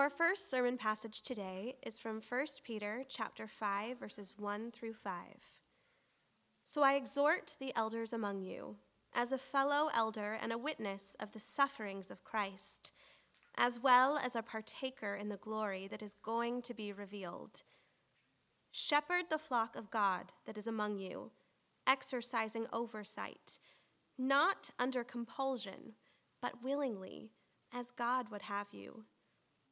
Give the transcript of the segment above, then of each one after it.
our first sermon passage today is from 1 Peter chapter 5, verses 1 through 5. So I exhort the elders among you, as a fellow elder and a witness of the sufferings of Christ, as well as a partaker in the glory that is going to be revealed. Shepherd the flock of God that is among you, exercising oversight, not under compulsion, but willingly, as God would have you,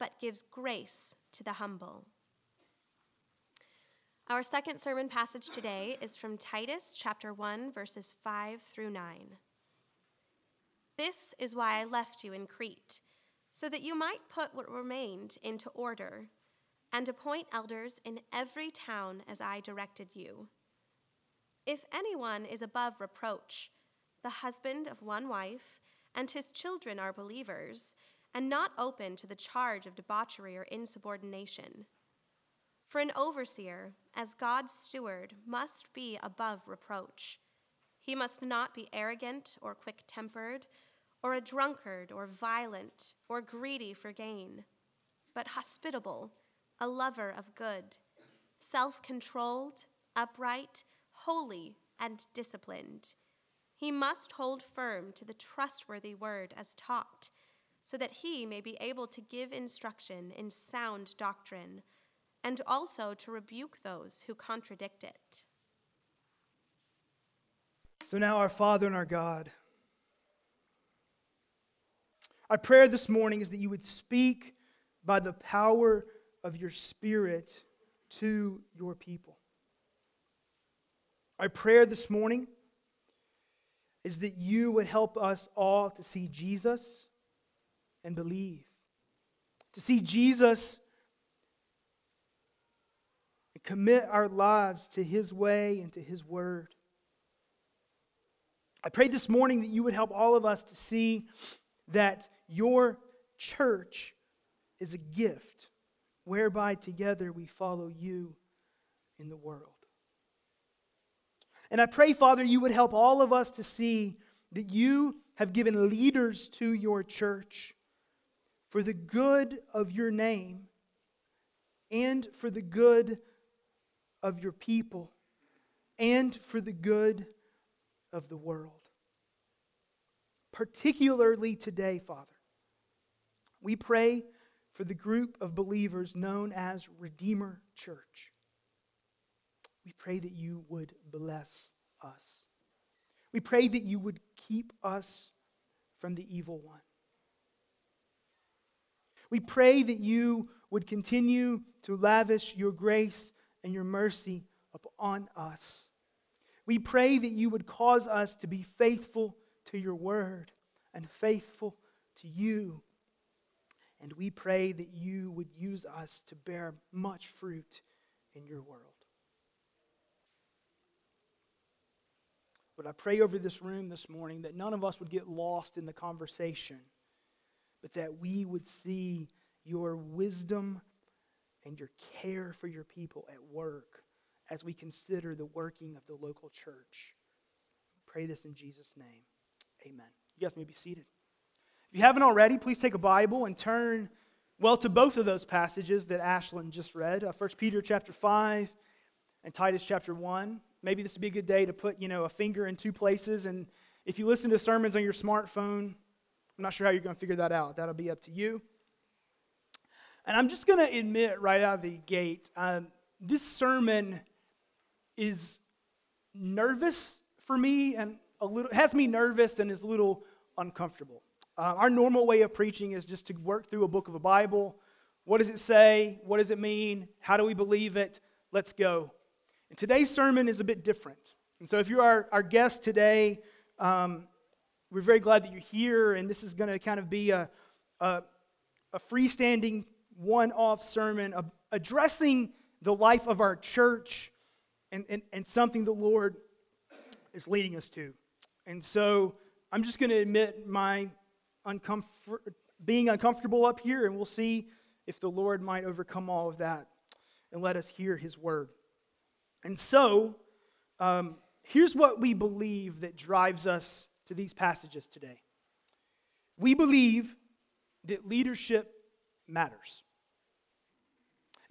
but gives grace to the humble. Our second sermon passage today is from Titus chapter 1, verses 5 through 9. This is why I left you in Crete, so that you might put what remained into order and appoint elders in every town as I directed you. If anyone is above reproach, the husband of one wife and his children are believers and not open to the charge of debauchery or insubordination. For an overseer, as God's steward, must be above reproach. He must not be arrogant or quick-tempered or a drunkard or violent or greedy for gain, but hospitable, a lover of good, self-controlled, upright, holy, and disciplined. He must hold firm to the trustworthy word as taught, so that he may be able to give instruction in sound doctrine, and also to rebuke those who contradict it. So now, our Father and our God, our prayer this morning is that you would speak by the power of your Spirit to your people. Our prayer this morning is that you would help us all to see Jesus and believe. To see Jesus and commit our lives to His way and to His word. I pray this morning that you would help all of us to see that your church is a gift whereby together we follow you in the world. And I pray, Father, you would help all of us to see that you have given leaders to your church for the good of your name and for the good of your people and for the good of the world. Particularly today, Father, we pray for the group of believers known as Redeemer Church. We pray that you would bless us. We pray that you would keep us from the evil one. We pray that you would continue to lavish your grace and your mercy upon us. We pray that you would cause us to be faithful to your word and faithful to you. And we pray that you would use us to bear much fruit in your world. But I pray over this room this morning that none of us would get lost in the conversation, but that we would see your wisdom and your care for your people at work as we consider the working of the local church. I pray this in Jesus' name. Amen. You guys may be seated. If you haven't already, please take a Bible and turn, to both of those passages that Ashlyn just read, 1 Peter chapter 5 and Titus chapter 1. Maybe this would be a good day to put, a finger in two places. And if you listen to sermons on your smartphone, I'm not sure how you're going to figure that out. That'll be up to you. And I'm just going to admit right out of the gate, this sermon is nervous for me and has me nervous and is a little uncomfortable. Our normal way of preaching is just to work through a book of the Bible. What does it say? What does it mean? How do we believe it? Let's go. And today's sermon is a bit different. And so if you're our guest today, we're very glad that you're here. And this is going to kind of be a freestanding one-off sermon addressing the life of our church and something the Lord is leading us to. And so I'm just going to admit my being uncomfortable up here, and we'll see if the Lord might overcome all of that and let us hear his word. And so here's what we believe that drives us to these passages today. We believe that leadership matters.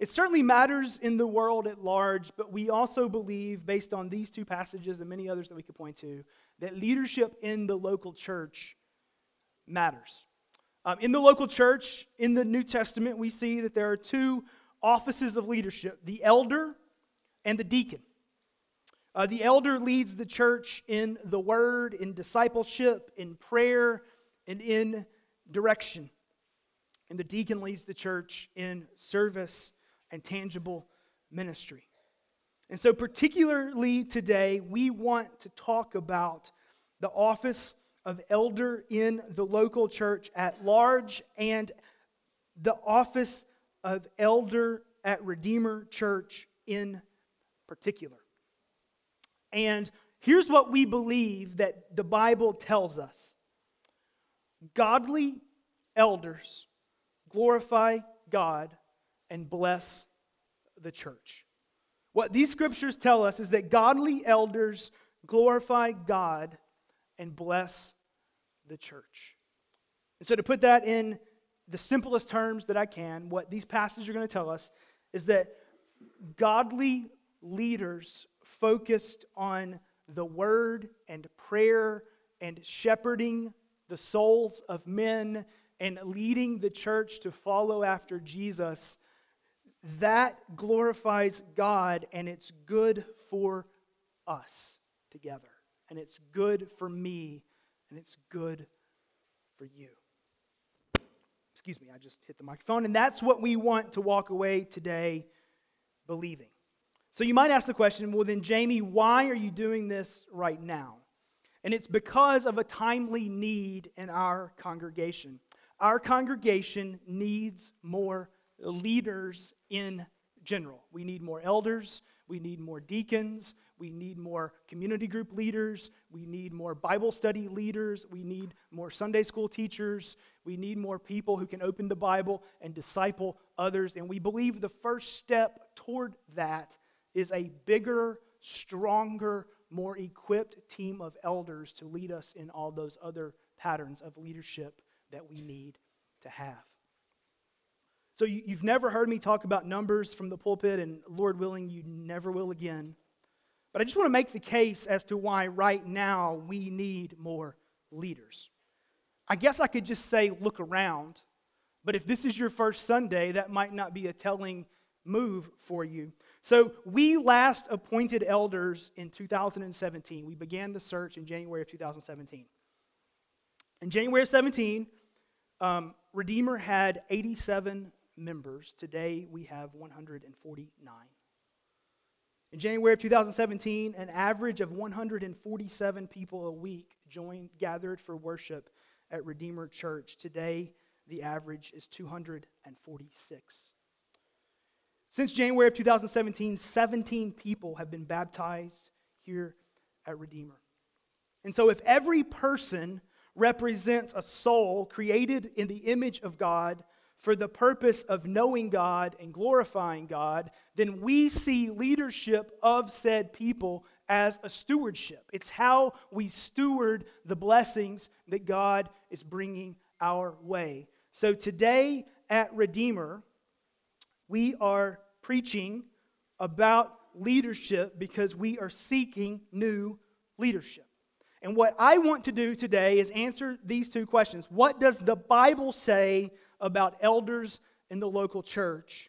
It certainly matters in the world at large, but we also believe, based on these two passages and many others that we could point to, that leadership in the local church matters. In the local church, in the New Testament, we see that there are two offices of leadership, the elder and the deacon. The elder leads the church in the word, in discipleship, in prayer, and in direction. And the deacon leads the church in service and tangible ministry. And so particularly today, we want to talk about the office of elder in the local church at large and the office of elder at Redeemer Church in particular. And here's what we believe that the Bible tells us. Godly elders glorify God and bless the church. What these scriptures tell us is that godly elders glorify God and bless the church. And so to put that in the simplest terms that I can, what these passages are going to tell us is that godly leaders focused on the word and prayer and shepherding the souls of men and leading the church to follow after Jesus, that glorifies God, and it's good for us together. And it's good for me, and it's good for you. Excuse me, I just hit the microphone. And that's what we want to walk away today believing. So you might ask the question, well then, Jamie, why are you doing this right now? And it's because of a timely need in our congregation. Our congregation needs more leaders in general. We need more elders. We need more deacons. We need more community group leaders. We need more Bible study leaders. We need more Sunday school teachers. We need more people who can open the Bible and disciple others. And we believe the first step toward that is a bigger, stronger, more equipped team of elders to lead us in all those other patterns of leadership that we need to have. So you've never heard me talk about numbers from the pulpit, and Lord willing, you never will again. But I just want to make the case as to why right now we need more leaders. I guess I could just say look around, but if this is your first Sunday, that might not be a telling move for you. So we last appointed elders in 2017. We began the search in January of 2017. In January of 17, Redeemer had 87 members. Today we have 149. In January of 2017, an average of 147 people a week gathered for worship at Redeemer Church. Today the average is 246. Since January of 2017, 17 people have been baptized here at Redeemer. And so if every person represents a soul created in the image of God for the purpose of knowing God and glorifying God, then we see leadership of said people as a stewardship. It's how we steward the blessings that God is bringing our way. So today at Redeemer, we are preaching about leadership because we are seeking new leadership. And what I want to do today is answer these two questions. What does the Bible say about elders in the local church?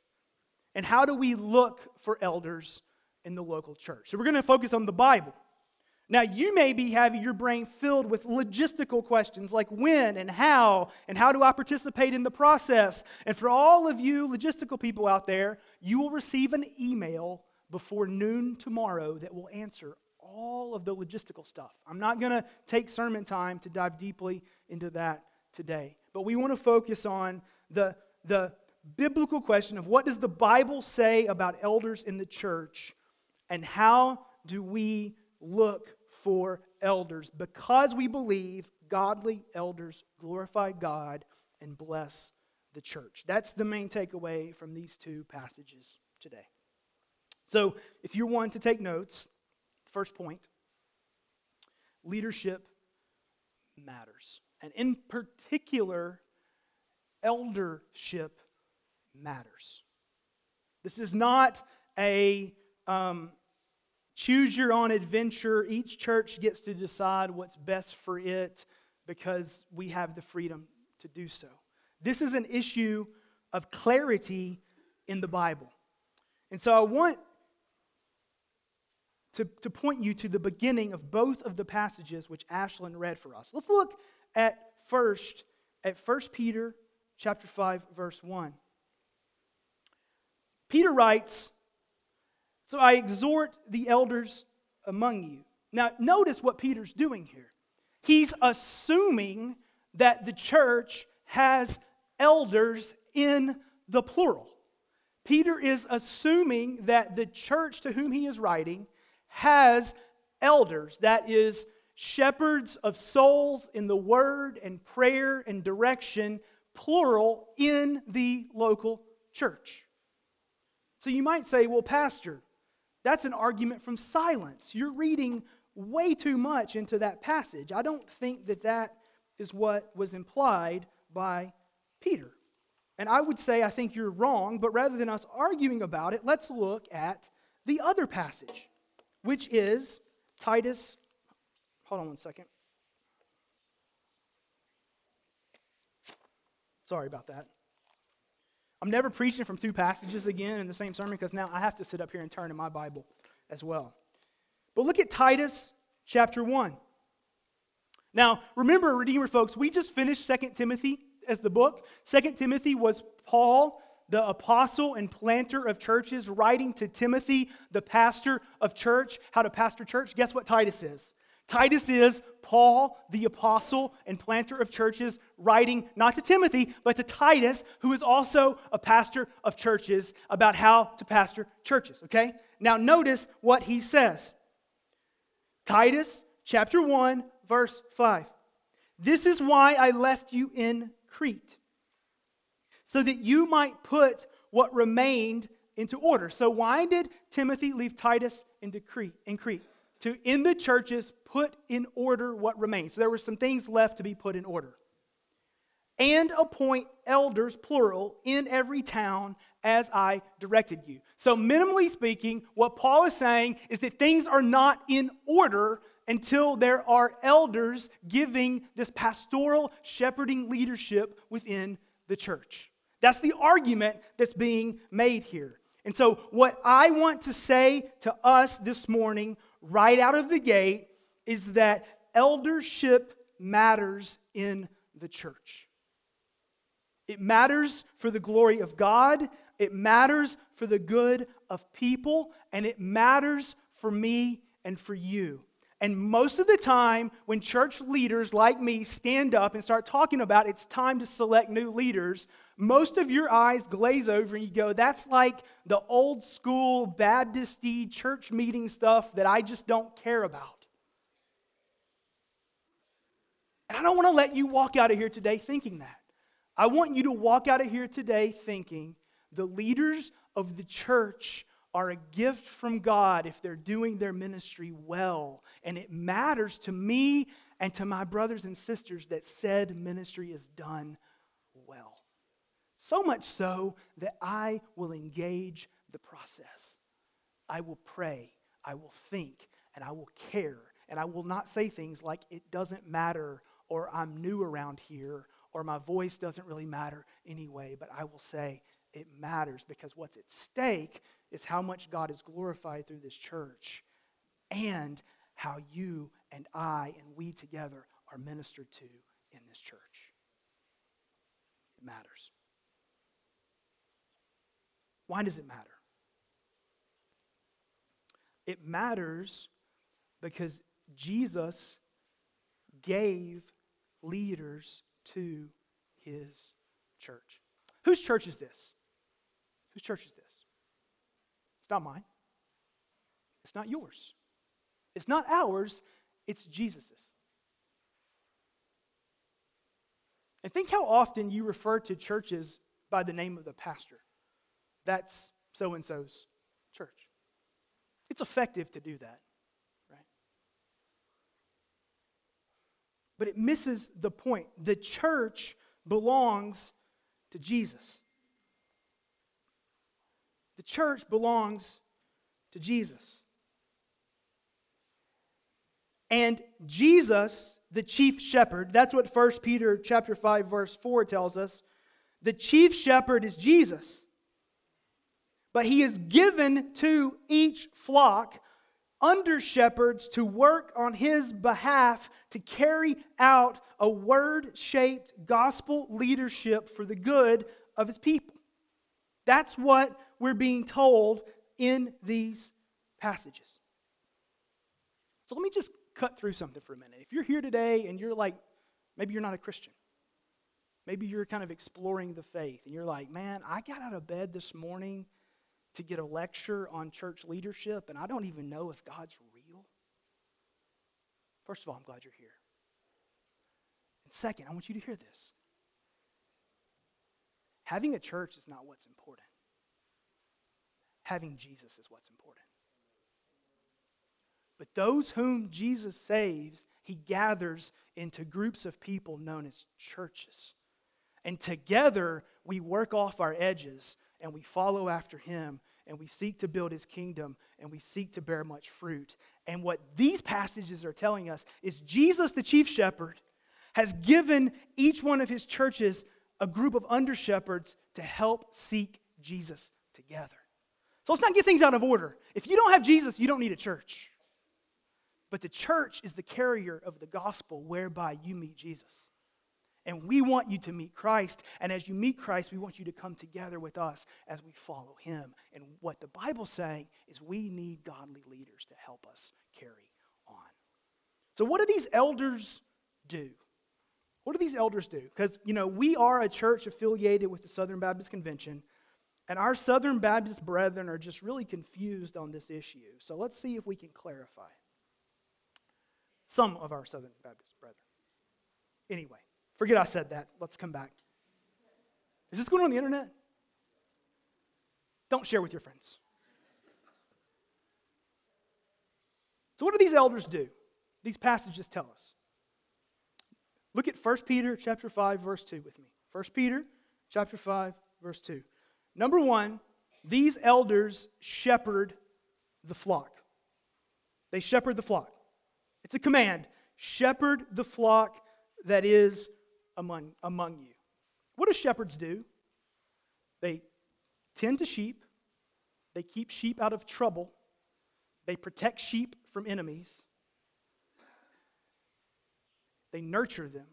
And how do we look for elders in the local church? So we're going to focus on the Bible. Now, you may be having your brain filled with logistical questions like when and how do I participate in the process? And for all of you logistical people out there, you will receive an email before noon tomorrow that will answer all of the logistical stuff. I'm not going to take sermon time to dive deeply into that today. But we want to focus on the biblical question of what does the Bible say about elders in the church, and how do we look for elders? Because we believe godly elders glorify God and bless the church. That's the main takeaway from these two passages today. So if you're one to take notes, first point, leadership matters. And in particular, eldership matters. This is not a choose your own adventure. Each church gets to decide what's best for it because we have the freedom to do so. This is an issue of clarity in the Bible. And so I want to point you to the beginning of both of the passages which Ashlyn read for us. Let's look at first at 1 Peter chapter 5, verse 1. Peter writes, "So I exhort the elders among you." Now, notice what Peter's doing here. He's assuming that the church has elders in the plural. Peter is assuming that the church to whom he is writing has elders, that is, shepherds of souls in the word and prayer and direction, plural, in the local church. So you might say, well, Pastor, that's an argument from silence. You're reading way too much into that passage. I don't think that that is what was implied by Peter. And I would say I think you're wrong, but rather than us arguing about it, let's look at the other passage, which is Titus, hold on one second. Sorry about that. I'm never preaching from two passages again in the same sermon because now I have to sit up here and turn in my Bible as well. But look at Titus chapter 1. Now, remember, Redeemer folks, we just finished 2 Timothy as the book. 2 Timothy was Paul, the apostle and planter of churches, writing to Timothy, the pastor of church, how to pastor church. Guess what Titus is? Titus is Paul, the apostle and planter of churches, writing not to Timothy, but to Titus, who is also a pastor of churches, about how to pastor churches, okay? Now notice what he says. Titus chapter 1, verse 5. "This is why I left you in Crete, so that you might put what remained into order." So why did Timothy leave Titus into Crete, in Crete? To, in the churches, put in order what remained. So there were some things left to be put in order. "And appoint elders," plural, "in every town as I directed you." So minimally speaking, what Paul is saying is that things are not in order until there are elders giving this pastoral shepherding leadership within the church. That's the argument that's being made here. And so what I want to say to us this morning right out of the gate is that eldership matters in the church. It matters for the glory of God, it matters for the good of people, and it matters for me and for you. And most of the time, when church leaders like me stand up and start talking about it's time to select new leaders, most of your eyes glaze over and you go, that's like the old school Baptist-y church meeting stuff that I just don't care about. And I don't want to let you walk out of here today thinking that. I want you to walk out of here today thinking the leaders of the church are a gift from God if they're doing their ministry well. And it matters to me and to my brothers and sisters that said ministry is done well. So much so that I will engage the process. I will pray, I will think, and I will care. And I will not say things like, it doesn't matter, or I'm new around here, or my voice doesn't really matter anyway. But I will say, it matters, because what's at stake is how much God is glorified through this church and how you and I and we together are ministered to in this church. It matters. Why does it matter? It matters because Jesus gave leaders to his church. Whose church is this? Whose church is this? It's not mine. It's not yours. It's not ours. It's Jesus's. And think how often you refer to churches by the name of the pastor. That's so-and-so's church. It's effective to do that, right? But it misses the point. The church belongs to Jesus. The church belongs to Jesus. And Jesus, the chief shepherd, that's what 1 Peter chapter 5, verse 4 tells us. The chief shepherd is Jesus. But he is given to each flock under shepherds to work on his behalf to carry out a word-shaped gospel leadership for the good of his people. That's what we're being told in these passages. So let me just cut through something for a minute. If you're here today and you're like, maybe you're not a Christian. Maybe you're kind of exploring the faith and you're like, man, I got out of bed this morning to get a lecture on church leadership and I don't even know if God's real. First of all, I'm glad you're here. And second, I want you to hear this. Having a church is not what's important. Having Jesus is what's important. But those whom Jesus saves, he gathers into groups of people known as churches. And together, we work off our edges, and we follow after him, and we seek to build his kingdom, and we seek to bear much fruit. And what these passages are telling us is Jesus, the chief shepherd, has given each one of his churches a group of under-shepherds to help seek Jesus together. So let's not get things out of order. If you don't have Jesus, you don't need a church. But the church is the carrier of the gospel whereby you meet Jesus. And we want you to meet Christ. And as you meet Christ, we want you to come together with us as we follow him. And what the Bible's saying is we need godly leaders to help us carry on. So what do these elders do? What do these elders do? Because, we are a church affiliated with the Southern Baptist Convention. And our Southern Baptist brethren are just really confused on this issue. So let's see if we can clarify. Some of our Southern Baptist brethren. Anyway, forget I said that. Let's come back. Is this going on the internet? Don't share with your friends. So what do these elders do? These passages tell us. Look at 1 Peter chapter 5, verse 2 with me. 1 Peter chapter 5, verse 2. Number one, these elders shepherd the flock. They shepherd the flock. It's a command. Shepherd the flock that is among you. What do shepherds do? They tend to sheep. They keep sheep out of trouble. They protect sheep from enemies. They nurture them.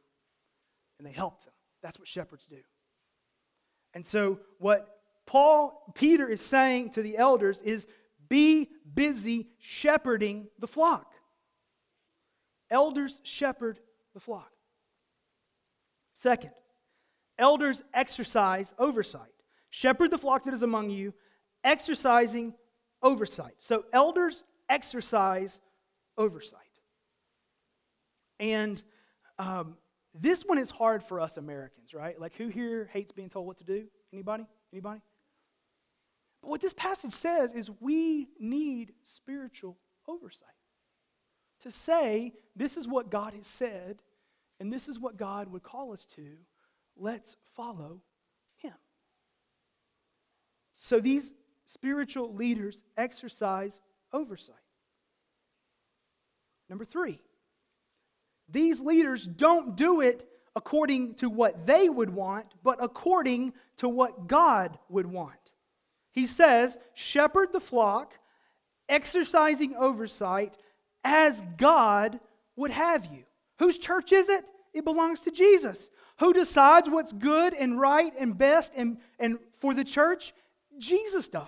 And they help them. That's what shepherds do. And so what Peter is saying to the elders is, be busy shepherding the flock. Elders shepherd the flock. Second, elders exercise oversight. Shepherd the flock that is among you, exercising oversight. So elders exercise oversight. And this one is hard for us Americans, right? Like, who here hates being told what to do? Anybody? Anybody? But what this passage says is we need spiritual oversight. To say, this is what God has said, and this is what God would call us to, let's follow him. So these spiritual leaders exercise oversight. Number three, these leaders don't do it according to what they would want, but according to what God would want. He says, shepherd the flock, exercising oversight, as God would have you. Whose church is it? It belongs to Jesus. Who decides what's good and right and best and for the church? Jesus does.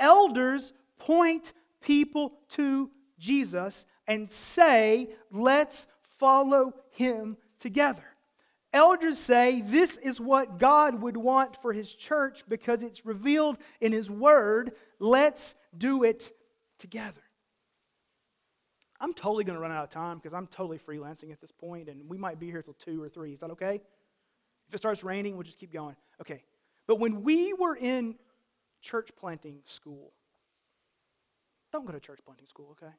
Elders point people to Jesus and say, let's follow him together. Elders say this is what God would want for His church because it's revealed in His Word. Let's do it together. I'm totally going to run out of time because I'm totally freelancing at this point, and we might be here till 2 or 3. Is that okay? If it starts raining, we'll just keep going. Okay. But when we were in church planting school, don't go to church planting school, okay?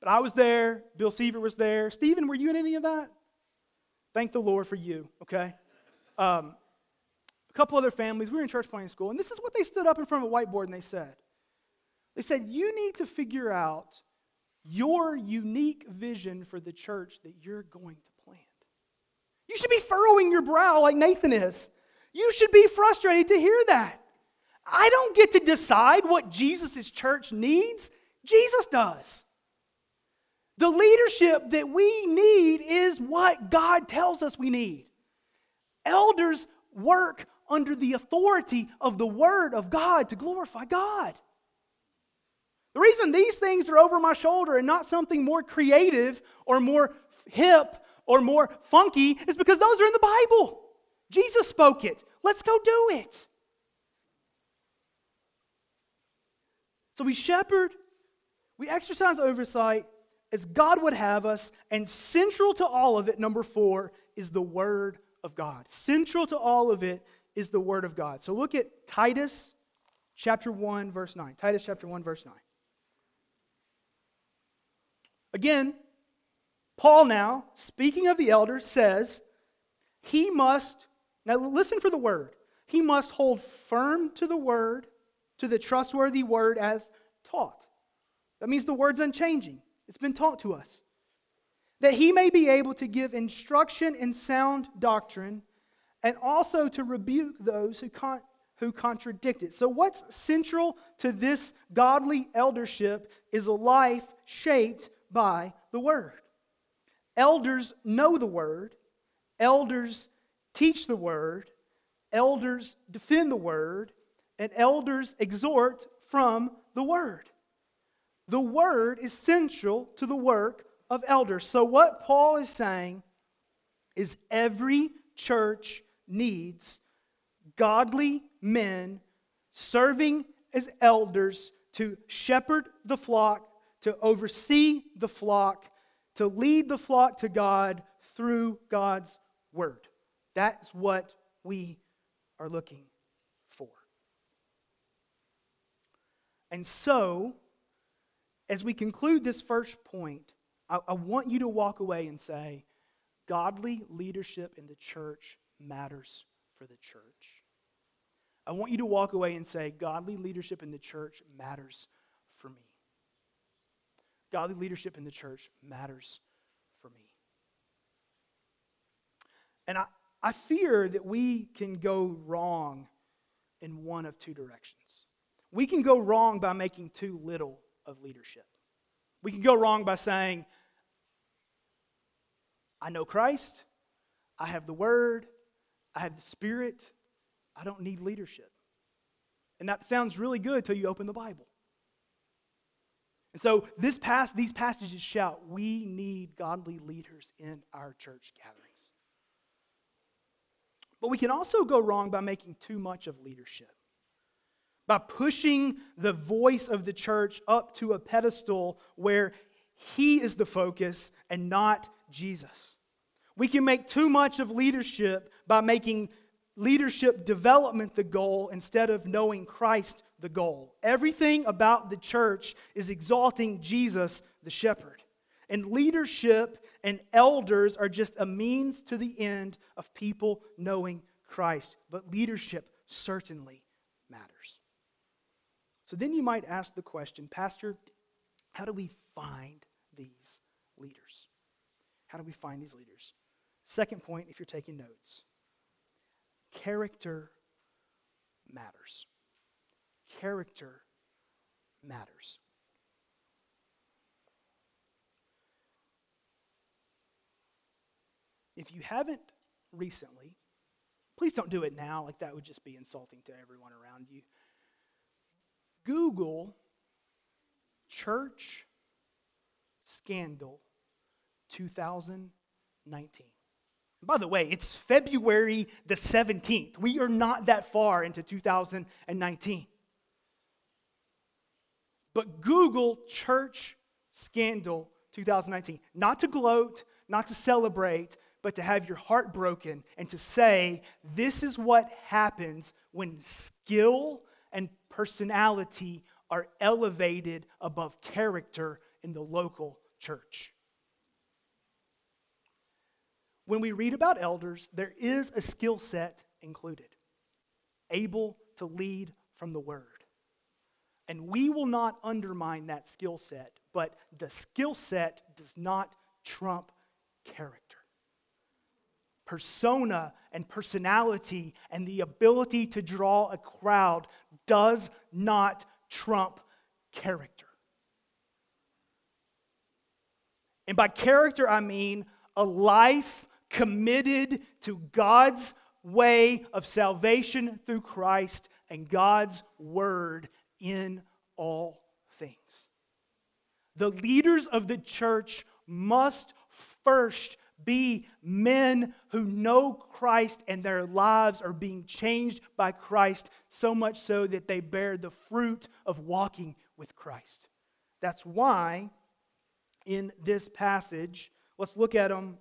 But I was there. Bill Seaver was there. Stephen, were you in any of that? Thank the Lord for you, okay? A couple other families, we were in church planting school, and this is what they stood up in front of a whiteboard and they said. They said, you need to figure out your unique vision for the church that you're going to plant. You should be furrowing your brow like Nathan is. You should be frustrated to hear that. I don't get to decide what Jesus' church needs. Jesus does. The leadership that we need is what God tells us we need. Elders work under the authority of the Word of God to glorify God. The reason these things are over my shoulder and not something more creative or more hip or more funky is because those are in the Bible. Jesus spoke it. Let's go do it. So we shepherd, we exercise oversight as God would have us, and central to all of it, number 4, is the Word of God. Central to all of it is the Word of God. So look at Titus chapter 1, verse 9. Titus chapter 1, verse 9. Again, Paul now, speaking of the elders, says, he must, now listen for the word, he must hold firm to the word, to the trustworthy word as taught. That means the word's unchanging. It's been taught to us. That he may be able to give instruction in sound doctrine and also to rebuke those who contradict it. So what's central to this godly eldership is a life shaped by the Word. Elders know the Word. Elders teach the Word. Elders defend the Word. And elders exhort from the Word. The Word is central to the work of elders. So what Paul is saying is every church needs godly men serving as elders to shepherd the flock, to oversee the flock, to lead the flock to God through God's Word. That's what we are looking for. And so, as we conclude this first point, I want you to walk away and say, godly leadership in the church matters for the church. I want you to walk away and say, godly leadership in the church matters for me. Godly leadership in the church matters for me. And I fear that we can go wrong in one of two directions. We can go wrong by making too little of leadership. We can go wrong by saying, I know Christ, I have the Word, I have the Spirit, I don't need leadership. And that sounds really good till you open the Bible. And so these passages shout, we need godly leaders in our church gatherings. But we can also go wrong by making too much of leadership, by pushing the voice of the church up to a pedestal where he is the focus and not Jesus. We can make too much of leadership by making leadership development the goal instead of knowing Christ the goal. Everything about the church is exalting Jesus the shepherd. And leadership and elders are just a means to the end of people knowing Christ. But leadership certainly matters. So then you might ask the question, Pastor, how do we find these leaders? How do we find these leaders? Second point, if you're taking notes, character matters. Character matters. If you haven't recently, please don't do it now, like that would just be insulting to everyone around you. Google church scandal 2019. By the way, it's February the 17th. We are not that far into 2019. But Google church scandal 2019. Not to gloat, not to celebrate, but to have your heart broken and to say, this is what happens when skill and personality are elevated above character in the local church. When we read about elders, there is a skill set included, able to lead from the word. And we will not undermine that skill set, but the skill set does not trump character. Persona and personality and the ability to draw a crowd does not trump character. And by character, I mean a life committed to God's way of salvation through Christ and God's word in all things. The leaders of the church must first be men who know Christ and their lives are being changed by Christ, so much so that they bear the fruit of walking with Christ. That's why in this passage, let's look at them.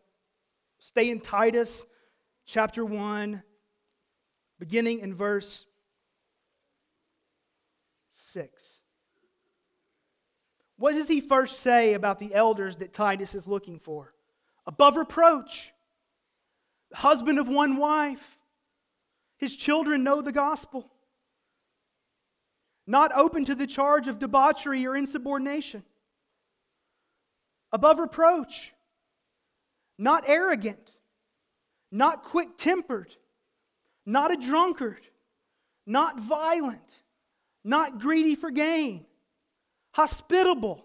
Stay in Titus chapter 1, beginning in verse 6. What does he first say about the elders that Titus is looking for? Above reproach, the husband of one wife, his children know the gospel, not open to the charge of debauchery or insubordination, above reproach, not arrogant, not quick-tempered, not a drunkard, not violent, not greedy for gain, hospitable,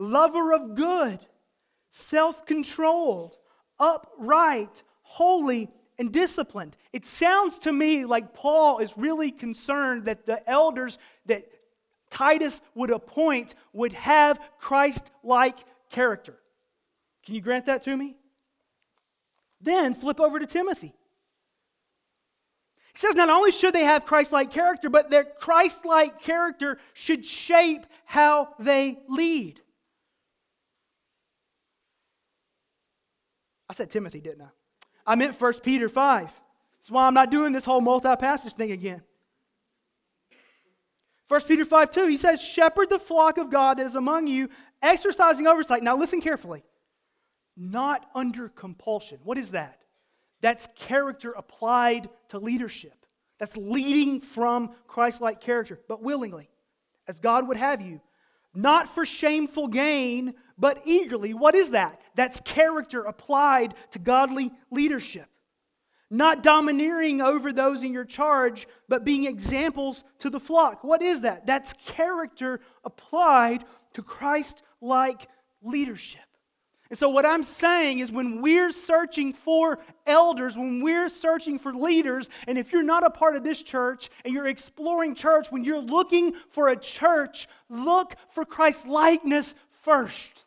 lover of good, self-controlled, upright, holy, and disciplined. It sounds to me like Paul is really concerned that the elders that Titus would appoint would have Christ-like character. Can you grant that to me? Then flip over to Timothy. He says not only should they have Christ-like character, but their Christ-like character should shape how they lead. I said Timothy, didn't I? I meant 1 Peter 5. That's why I'm not doing this whole multi-passage thing again. 1 Peter 5, 2, he says, shepherd the flock of God that is among you, exercising oversight. Now listen carefully. Not under compulsion. What is that? That's character applied to leadership. That's leading from Christ-like character, but willingly, as God would have you. Not for shameful gain, but eagerly. What is that? That's character applied to godly leadership. Not domineering over those in your charge, but being examples to the flock. What is that? That's character applied to Christ-like leadership. And so what I'm saying is when we're searching for elders, when we're searching for leaders, and if you're not a part of this church and you're exploring church, when you're looking for a church, look for Christ's likeness first.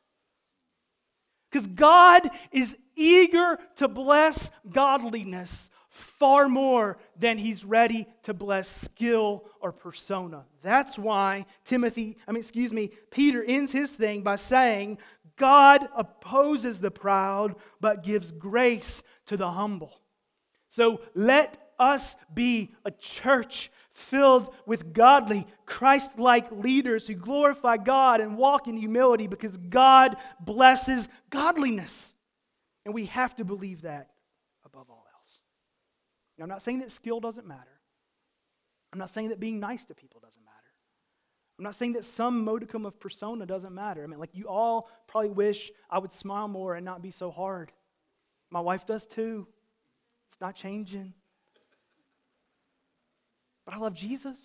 Because God is eager to bless godliness far more than he's ready to bless skill or persona. That's why Peter ends his thing by saying, God opposes the proud, but gives grace to the humble. So let us be a church filled with godly, Christ-like leaders who glorify God and walk in humility because God blesses godliness. And we have to believe that above all else. Now, I'm not saying that skill doesn't matter. I'm not saying that being nice to people doesn't matter. I'm not saying that some modicum of persona doesn't matter. I mean, like you all probably wish I would smile more and not be so hard. My wife does too. It's not changing. But I love Jesus.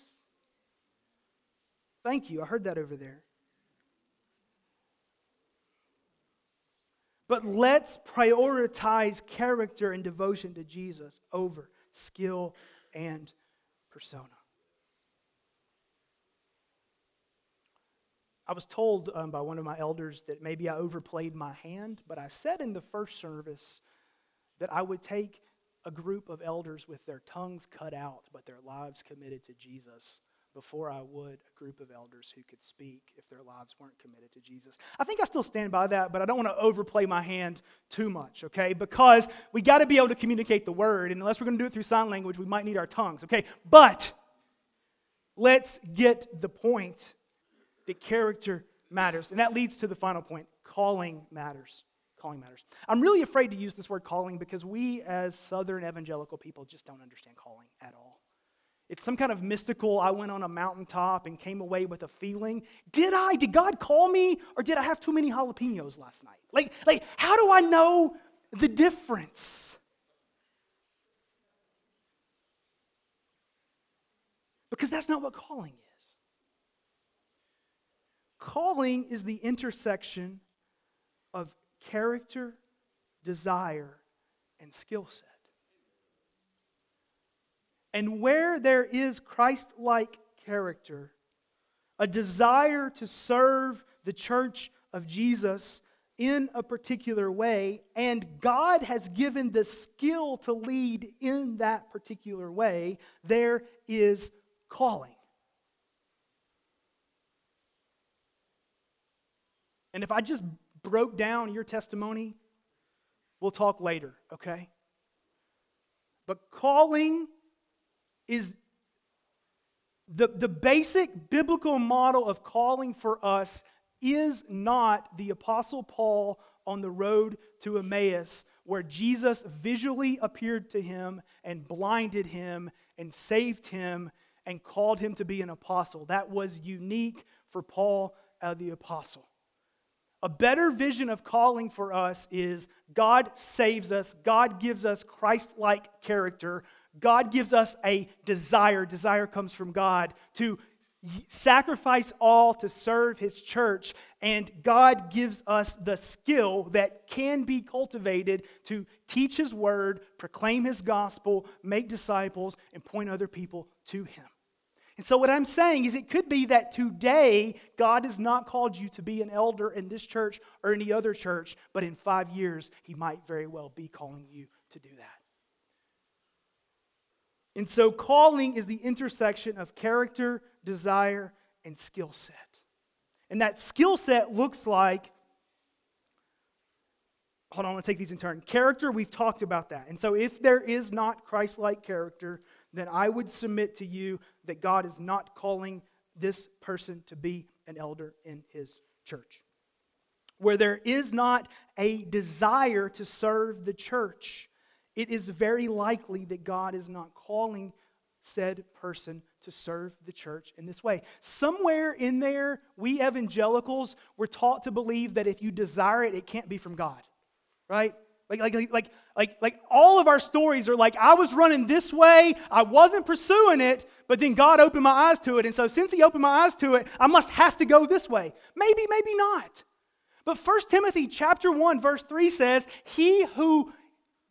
Thank you. I heard that over there. But let's prioritize character and devotion to Jesus over skill and persona. I was told by one of my elders that maybe I overplayed my hand, but I said in the first service that I would take a group of elders with their tongues cut out, but their lives committed to Jesus, before I would a group of elders who could speak if their lives weren't committed to Jesus. I think I still stand by that, but I don't want to overplay my hand too much, okay? Because we got to be able to communicate the word, and unless we're going to do it through sign language, we might need our tongues, okay? But let's get the point that character matters, and that leads to the final point, calling matters. Calling matters. I'm really afraid to use this word calling because we as Southern evangelical people just don't understand calling at all. It's some kind of mystical, I went on a mountaintop and came away with a feeling. Did God call me? Or did I have too many jalapenos last night? Like, how do I know the difference? Because that's not what calling is. Calling is the intersection of character, desire, and skill set. And where there is Christ-like character, a desire to serve the church of Jesus in a particular way, and God has given the skill to lead in that particular way, there is calling. And if I just broke down your testimony, we'll talk later, okay? But calling is the basic biblical model of calling for us is not the Apostle Paul on the road to Emmaus, where Jesus visually appeared to him and blinded him and saved him and called him to be an apostle. That was unique for Paul the apostle. A better vision of calling for us is God saves us, God gives us Christ-like character, God gives us a desire. Desire comes from God to sacrifice all to serve His church. And God gives us the skill that can be cultivated to teach His word, proclaim His gospel, make disciples, and point other people to Him. And so what I'm saying is it could be that today God has not called you to be an elder in this church or any other church, but in 5 years He might very well be calling you to do that. And so calling is the intersection of character, desire, and skill set. And that skill set looks like, hold on, I'm going to take these in turn. Character, we've talked about that. And so if there is not Christ-like character, then I would submit to you that God is not calling this person to be an elder in His church. Where there is not a desire to serve the church, it is very likely that God is not calling said person to serve the church in this way. Somewhere in there, we evangelicals were taught to believe that if you desire it, it can't be from God, right? Like all of our stories are like, I was running this way, I wasn't pursuing it, but then God opened my eyes to it, and so since He opened my eyes to it, I must have to go this way. Maybe, maybe not. But 1 Timothy chapter 1, verse 3 says, He who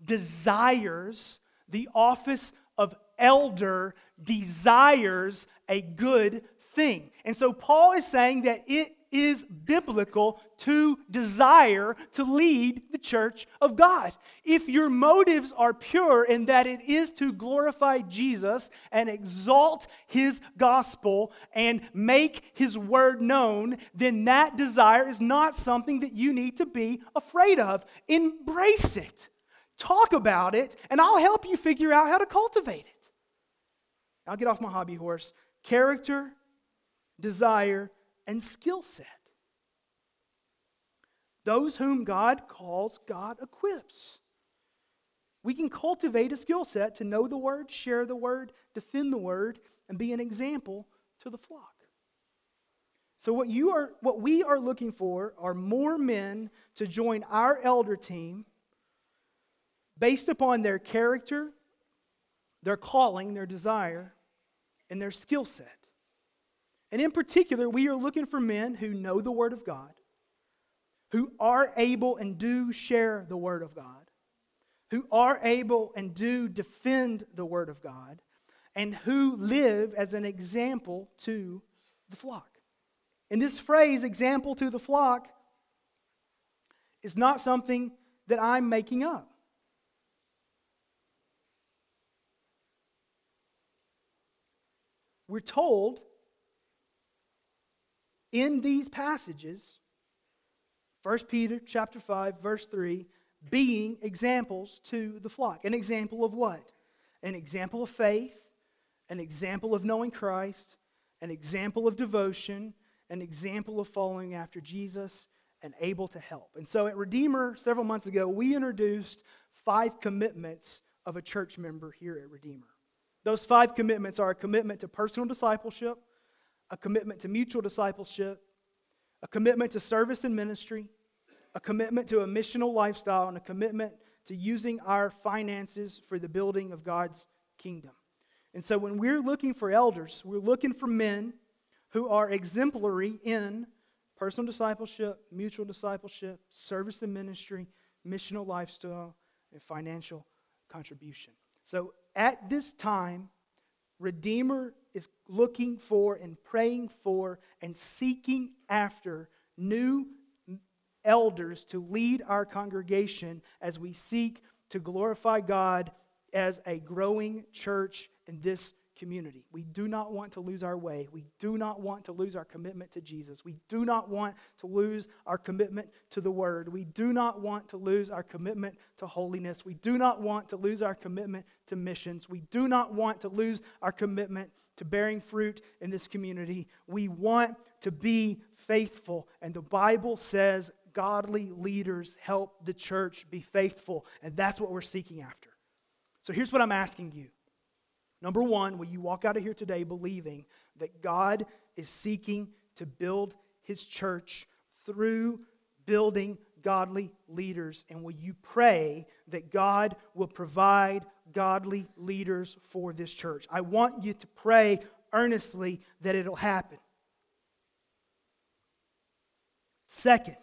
desires the office of elder, desires a good thing. And so Paul is saying that it is biblical to desire to lead the church of God. If your motives are pure in that it is to glorify Jesus and exalt His gospel and make His word known, then that desire is not something that you need to be afraid of. Embrace it. Talk about it, and I'll help you figure out how to cultivate it. I'll get off my hobby horse. Character, desire, and skill set. Those whom God calls, God equips. We can cultivate a skill set to know the word, share the word, defend the word, and be an example to the flock. So what we are looking for are more men to join our elder team based upon their character, their calling, their desire, and their skill set. And in particular, we are looking for men who know the Word of God, who are able and do share the Word of God, who are able and do defend the Word of God, and who live as an example to the flock. And this phrase, example to the flock, is not something that I'm making up. We're told in these passages, 1 Peter chapter 5, verse 3, being examples to the flock. An example of what? An example of faith, an example of knowing Christ, an example of devotion, an example of following after Jesus, and able to help. And so at Redeemer, several months ago, we introduced 5 commitments of a church member here at Redeemer. Those 5 commitments are a commitment to personal discipleship, a commitment to mutual discipleship, a commitment to service and ministry, a commitment to a missional lifestyle, and a commitment to using our finances for the building of God's kingdom. And so when we're looking for elders, we're looking for men who are exemplary in personal discipleship, mutual discipleship, service and ministry, missional lifestyle, and financial contribution. So at this time, Redeemer is looking for and praying for and seeking after new elders to lead our congregation as we seek to glorify God as a growing church in this community. We do not want to lose our way. We do not want to lose our commitment to Jesus. We do not want to lose our commitment to the Word. We do not want to lose our commitment to holiness. We do not want to lose our commitment to missions. We do not want to lose our commitment to bearing fruit in this community. We want to be faithful. And the Bible says godly leaders help the church be faithful. And that's what we're seeking after. So here's what I'm asking you. Number one, will you walk out of here today believing that God is seeking to build His church through building godly leaders? And will you pray that God will provide godly leaders for this church? I want you to pray earnestly that it'll happen. Second,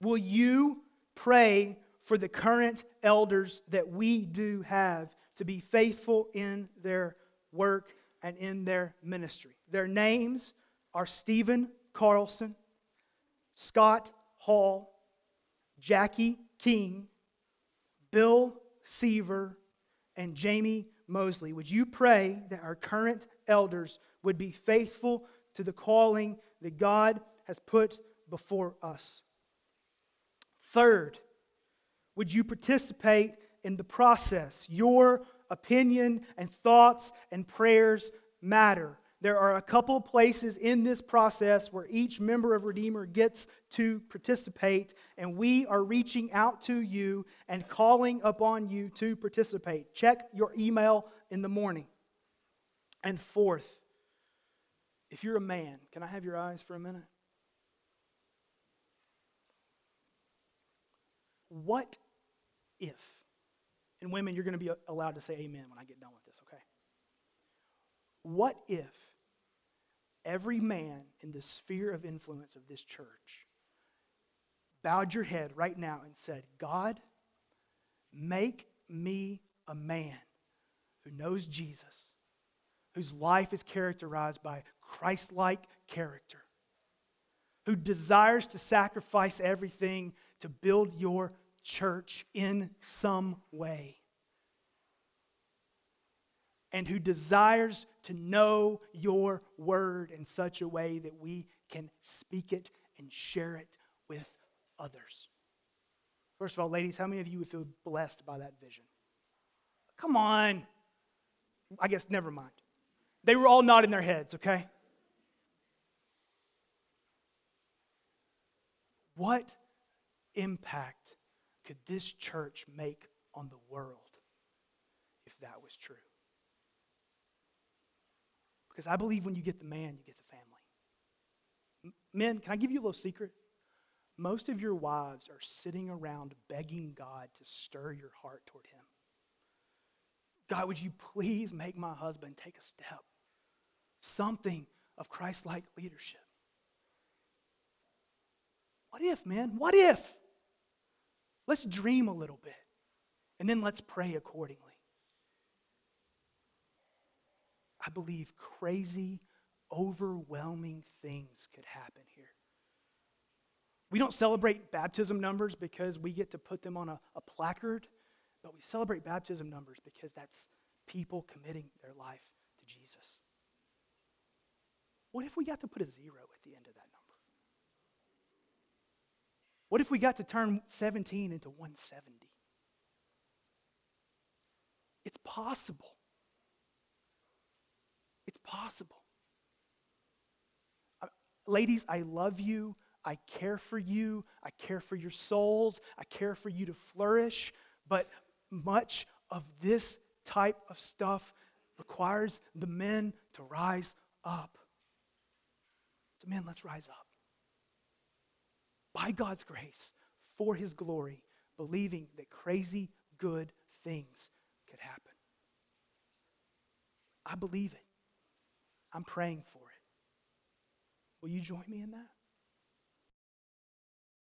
will you pray for the current elders that we do have to be faithful in their work and in their ministry? Their names are Stephen Carlson, Scott Hall, Jackie King, Bill Seaver, and Jamie Mosley. Would you pray that our current elders would be faithful to the calling that God has put before us? Third, would you participate in the process? Your opinion and thoughts and prayers matter. There are a couple places in this process where each member of Redeemer gets to participate, and we are reaching out to you and calling upon you to participate. Check your email in the morning. And fourth, if you're a man, can I have your eyes for a minute? What if, and women, you're going to be allowed to say amen when I get done with this, okay? What if every man in the sphere of influence of this church bowed your head right now and said, God, make me a man who knows Jesus, whose life is characterized by Christ-like character, who desires to sacrifice everything to build your church in some way, and who desires to know your word in such a way that we can speak it and share it with others. First of all, ladies, how many of you would feel blessed by that vision? Come on. I guess never mind. They were all nodding their heads, okay? What impact could this church make on the world if that was true? Because I believe when you get the man, you get the family. Men, can I give you a little secret? Most of your wives are sitting around begging God to stir your heart toward Him. God, would you please make my husband take a step? Something of Christ-like leadership. What if, man? What if? Let's dream a little bit, and then let's pray accordingly. I believe crazy, overwhelming things could happen here. We don't celebrate baptism numbers because we get to put them on a placard, But we celebrate baptism numbers because that's people committing their life to Jesus. What if we got to put a zero at the end of that number? What if we got to turn 17 into 170? It's possible. It's possible. Ladies, I love you. I care for you. I care for your souls. I care for you to flourish. But much of this type of stuff requires the men to rise up. So men, let's rise up. By God's grace, for His glory, believing that crazy good things could happen. I believe it. I'm praying for it. Will you join me in that?